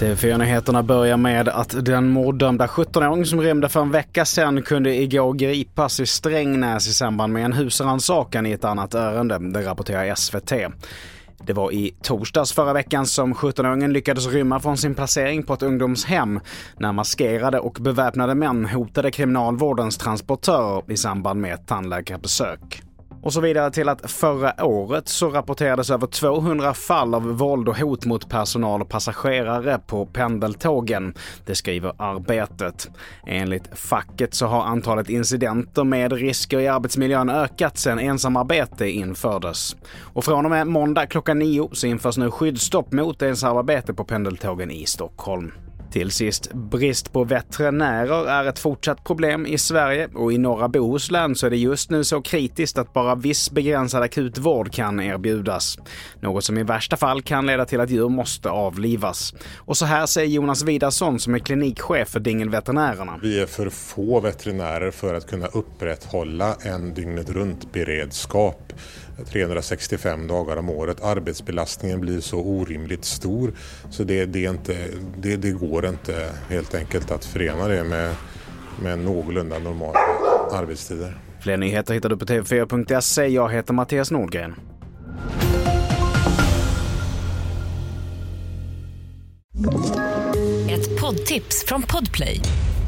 TV4-nyheterna börjar med att den morddömda 17-åring som rymde för en vecka sedan kunde igår gripas i Strängnäs i samband med en husrannsakan i ett annat ärende, det rapporterar SVT. Det var i torsdags förra veckan som 17-åringen lyckades rymma från sin placering på ett ungdomshem när maskerade och beväpnade män hotade kriminalvårdens transportörer i samband med ett tandläkarbesök. Och så vidare till att förra året så rapporterades över 200 fall av våld och hot mot personal och passagerare på pendeltågen, det skriver Arbetet. Enligt facket så har antalet incidenter med risker i arbetsmiljön ökat sedan ensamarbete infördes. Och från och med måndag klockan 9 så införs nu skyddsstopp mot ensamarbete på pendeltågen i Stockholm. Till sist, brist på veterinärer är ett fortsatt problem i Sverige och i norra Bohuslän så är det just nu så kritiskt att bara viss begränsad akutvård kan erbjudas. Något som i värsta fall kan leda till att djur måste avlivas. Och så här säger Jonas Widarsson som är klinikchef för Dingen Veterinärerna. Vi är för få veterinärer för att kunna upprätthålla en dygnet runt beredskap 365 dagar om året. Arbetsbelastningen blir så orimligt stor så det går inte helt enkelt att förena det med någorlunda normala arbetstider. Fler nyheter hittar du på tv4.se. Jag heter Mattias Nordgren. Ett poddtips från Podplay.